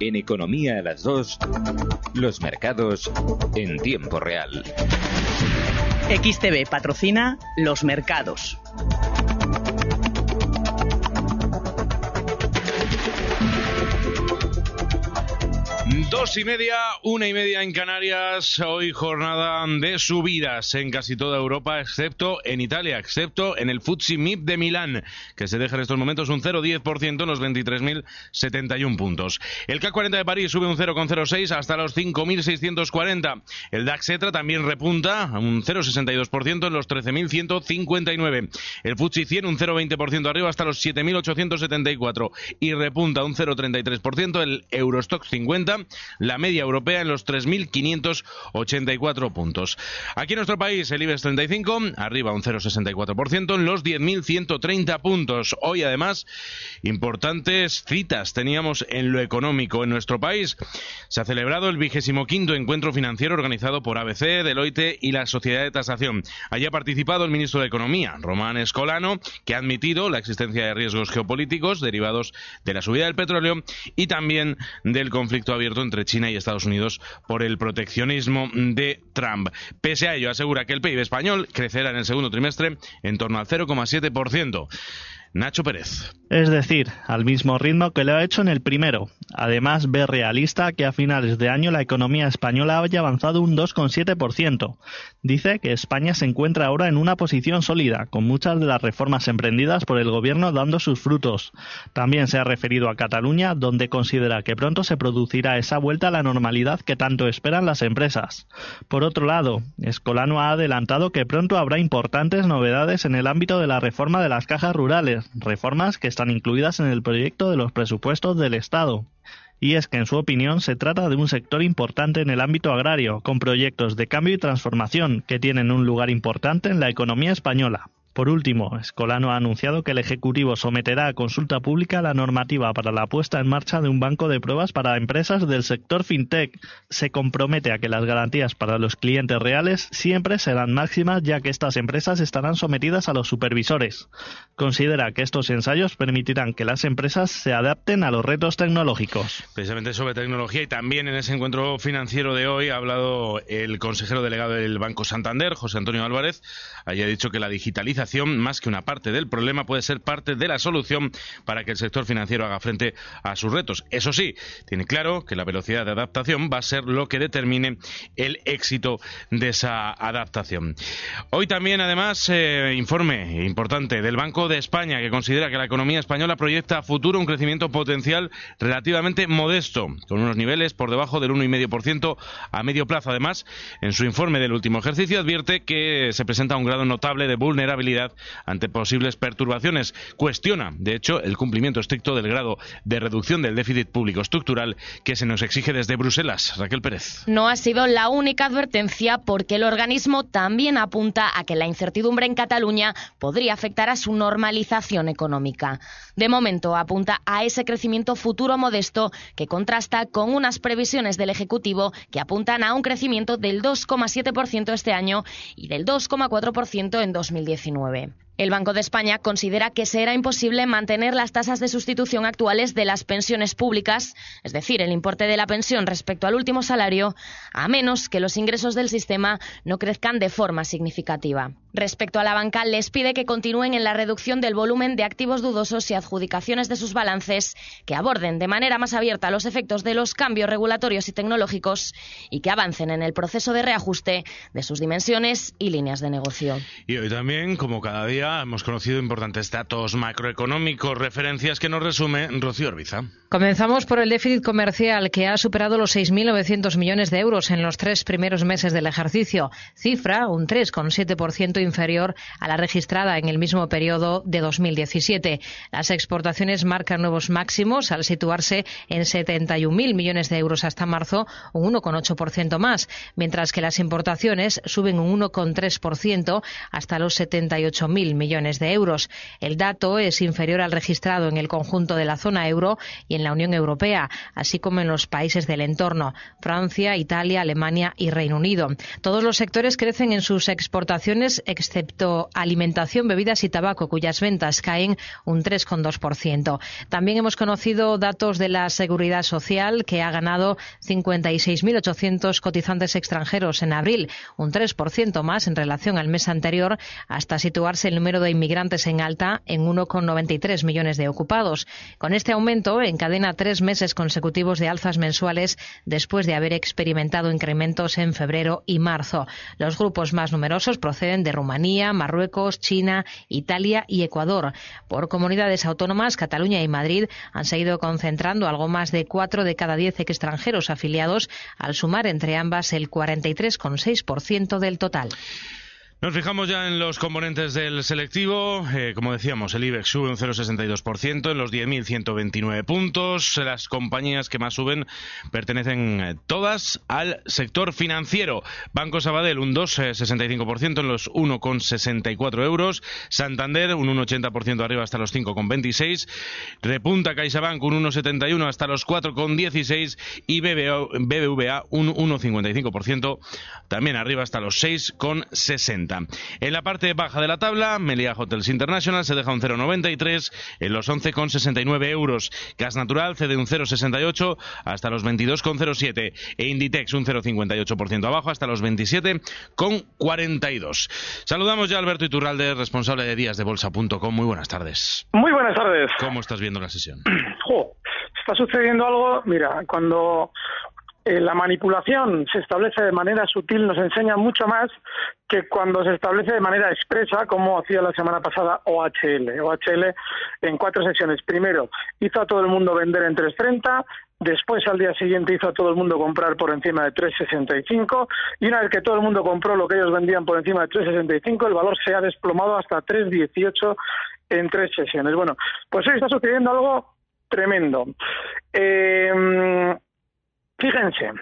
En Economía a las 2, los mercados en tiempo real. XTB patrocina los mercados. Dos y media, una y media en Canarias. Hoy jornada de subidas en casi toda Europa, excepto en Italia, excepto en el FTSE MIB de Milán, que se deja en estos momentos un 0,10% en los 23.071 puntos. El CAC 40 de París sube un 0,06 hasta los 5.640. El DAX ETRA también repunta a un 0,62% en los 13.159. El FTSE 100 un 0,20% arriba hasta los 7.874 y repunta un 0,33% el Eurostoxx 50. La media europea en los 3.584 puntos. Aquí en nuestro país, el IBEX 35, arriba un 0,64% en los 10.130 puntos. Hoy, además, importantes citas teníamos en lo económico. En nuestro país se ha celebrado el 25º encuentro financiero organizado por ABC, Deloitte y la Sociedad de Tasación. Allí ha participado el ministro de Economía, Román Escolano, que ha admitido la existencia de riesgos geopolíticos derivados de la subida del petróleo y también del conflicto abierto entre China y Estados Unidos por el proteccionismo de Trump. Pese a ello, asegura que el PIB español crecerá en el segundo trimestre en torno al 0,7%. Nacho Pérez. Es decir, al mismo ritmo que lo ha hecho en el primero. Además, ve realista que a finales de año la economía española haya avanzado un 2,7%. Dice que España se encuentra ahora en una posición sólida, con muchas de las reformas emprendidas por el gobierno dando sus frutos. También se ha referido a Cataluña, donde considera que pronto se producirá esa vuelta a la normalidad que tanto esperan las empresas. Por otro lado, Escolano ha adelantado que pronto habrá importantes novedades en el ámbito de la reforma de las cajas rurales, reformas que están incluidas en el proyecto de los presupuestos del Estado. Y es que, en su opinión, se trata de un sector importante en el ámbito agrario, con proyectos de cambio y transformación que tienen un lugar importante en la economía española. Por último, Escolano ha anunciado que el Ejecutivo someterá a consulta pública la normativa para la puesta en marcha de un banco de pruebas para empresas del sector fintech. Se compromete a que las garantías para los clientes reales siempre serán máximas, ya que estas empresas estarán sometidas a los supervisores. Considera que estos ensayos permitirán que las empresas se adapten a los retos tecnológicos. Precisamente sobre tecnología, y también en ese encuentro financiero de hoy ha hablado el consejero delegado del Banco Santander, José Antonio Álvarez. Allí ha dicho que la digitalización, más que una parte del problema, puede ser parte de la solución para que el sector financiero haga frente a sus retos. Eso sí, tiene claro que la velocidad de adaptación va a ser lo que determine el éxito de esa adaptación. Hoy también, además, informe importante del Banco de España, que considera que la economía española proyecta a futuro un crecimiento potencial relativamente modesto, con unos niveles por debajo del 1,5% a medio plazo. Además, en su informe del último ejercicio advierte que se presenta un grado notable de vulnerabilidad ante posibles perturbaciones. Cuestiona, de hecho, el cumplimiento estricto del grado de reducción del déficit público estructural que se nos exige desde Bruselas. Raquel Pérez. No ha sido la única advertencia, porque el organismo también apunta a que la incertidumbre en Cataluña podría afectar a su normalización económica. De momento apunta a ese crecimiento futuro modesto, que contrasta con unas previsiones del Ejecutivo que apuntan a un crecimiento del 2,7% este año y del 2,4% en 2019. El Banco de España considera que será imposible mantener las tasas de sustitución actuales de las pensiones públicas, es decir, el importe de la pensión respecto al último salario, a menos que los ingresos del sistema no crezcan de forma significativa. Respecto a la banca, les pide que continúen en la reducción del volumen de activos dudosos y adjudicaciones de sus balances, que aborden de manera más abierta los efectos de los cambios regulatorios y tecnológicos y que avancen en el proceso de reajuste de sus dimensiones y líneas de negocio. Y hoy también, como cada día, día hemos conocido importantes datos macroeconómicos, referencias que nos resume Rocío Orbiza. Comenzamos por el déficit comercial, que ha superado los 6.900 millones de euros en los tres primeros meses del ejercicio, cifra un 3,7% inferior a la registrada en el mismo periodo de 2017. Las exportaciones marcan nuevos máximos al situarse en 71.000 millones de euros hasta marzo, un 1,8% más, mientras que las importaciones suben un 1,3% hasta los 78.000 millones de euros. El dato es inferior al registrado en el conjunto de la zona euro y en la Unión Europea, así como en los países del entorno, Francia, Italia, Alemania y Reino Unido. Todos los sectores crecen en sus exportaciones, excepto alimentación, bebidas y tabaco, cuyas ventas caen un 3,2%. También hemos conocido datos de la Seguridad Social, que ha ganado 56.800 cotizantes extranjeros en abril, un 3% más en relación al mes anterior, hasta situarse el número de inmigrantes en alta en 1,93 millones de ocupados. Con este aumento encadena 3 meses consecutivos de alzas mensuales después de haber experimentado incrementos en febrero y marzo. Los grupos más numerosos proceden de Rumanía, Marruecos, China, Italia y Ecuador. Por comunidades autónomas, Cataluña y Madrid han seguido concentrando algo más de 4 de cada 10 extranjeros afiliados, al sumar entre ambas el 43,6% del total. Nos fijamos ya en los componentes del selectivo. Como decíamos, el IBEX sube un 0,62% en los 10.129 puntos. Las compañías que más suben pertenecen todas al sector financiero. Banco Sabadell un 2,65% en los 1,64 euros. Santander un 1,80% arriba hasta los 5,26. Repunta CaixaBank un 1,71 hasta los 4,16. Y BBVA un 1,55% también arriba hasta los 6,60. En la parte baja de la tabla, Melia Hotels International se deja un 0,93 en los 11,69 euros. Gas Natural cede un 0,68 hasta los 22,07. E Inditex un 0,58% abajo hasta los 27,42. Saludamos ya a Alberto Iturralde, responsable de díasdebolsa.com. Muy buenas tardes. Muy buenas tardes. ¿Cómo estás viendo la sesión? Está sucediendo algo. Mira, cuando la manipulación se establece de manera sutil, nos enseña mucho más que cuando se establece de manera expresa, como hacía la semana pasada OHL. OHL en 4 sesiones. Primero, hizo a todo el mundo vender en 3.30, después al día siguiente hizo a todo el mundo comprar por encima de 3.65, y una vez que todo el mundo compró lo que ellos vendían por encima de 3.65, el valor se ha desplomado hasta 3.18 en 3 sesiones. Bueno, pues hoy está sucediendo algo tremendo. Fíjense,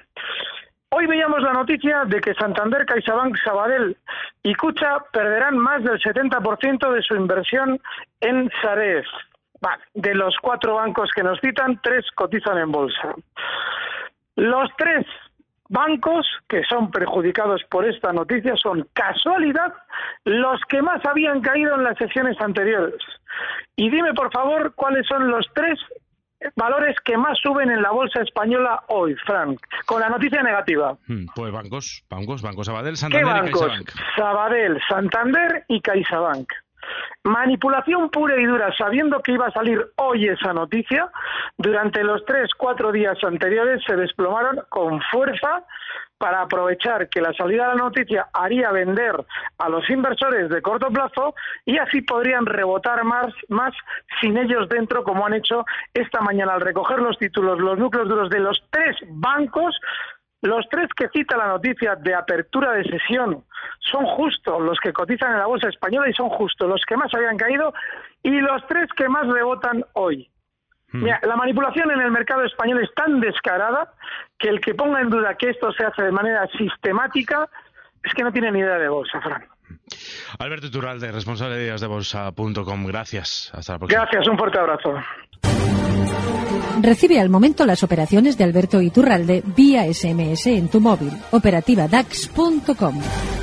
hoy veíamos la noticia de que Santander, CaixaBank, Sabadell y Kutxa perderán más del 70% de su inversión en Sareb. Vale, de los 4 bancos que nos citan, 3 cotizan en bolsa. Los 3 bancos que son perjudicados por esta noticia son, casualidad, los que más habían caído en las sesiones anteriores. Y dime, por favor, cuáles son los 3 valores que más suben en la bolsa española hoy, Frank, con la noticia negativa. Pues bancos Sabadell, Santander. ¿Qué bancos? Y CaixaBank. Sabadell, Santander y CaixaBank. Manipulación pura y dura, sabiendo que iba a salir hoy esa noticia. Durante los 3-4 días anteriores se desplomaron con fuerza para aprovechar que la salida de la noticia haría vender a los inversores de corto plazo, y así podrían rebotar más sin ellos dentro, como han hecho esta mañana al recoger los títulos, los núcleos duros de los 3 bancos. Los 3 que cita la noticia de apertura de sesión son justo los que cotizan en la bolsa española, y son justo los que más habían caído y los 3 que más rebotan hoy. Mira, la manipulación en el mercado español es tan descarada que el que ponga en duda que esto se hace de manera sistemática es que no tiene ni idea de bolsa, Fran. Alberto Iturralde, responsable de díasdebolsa.com. Gracias. Hasta la próxima. Gracias, un fuerte abrazo. Recibe al momento las operaciones de Alberto Iturralde vía SMS en tu móvil. OperativaDAX.com.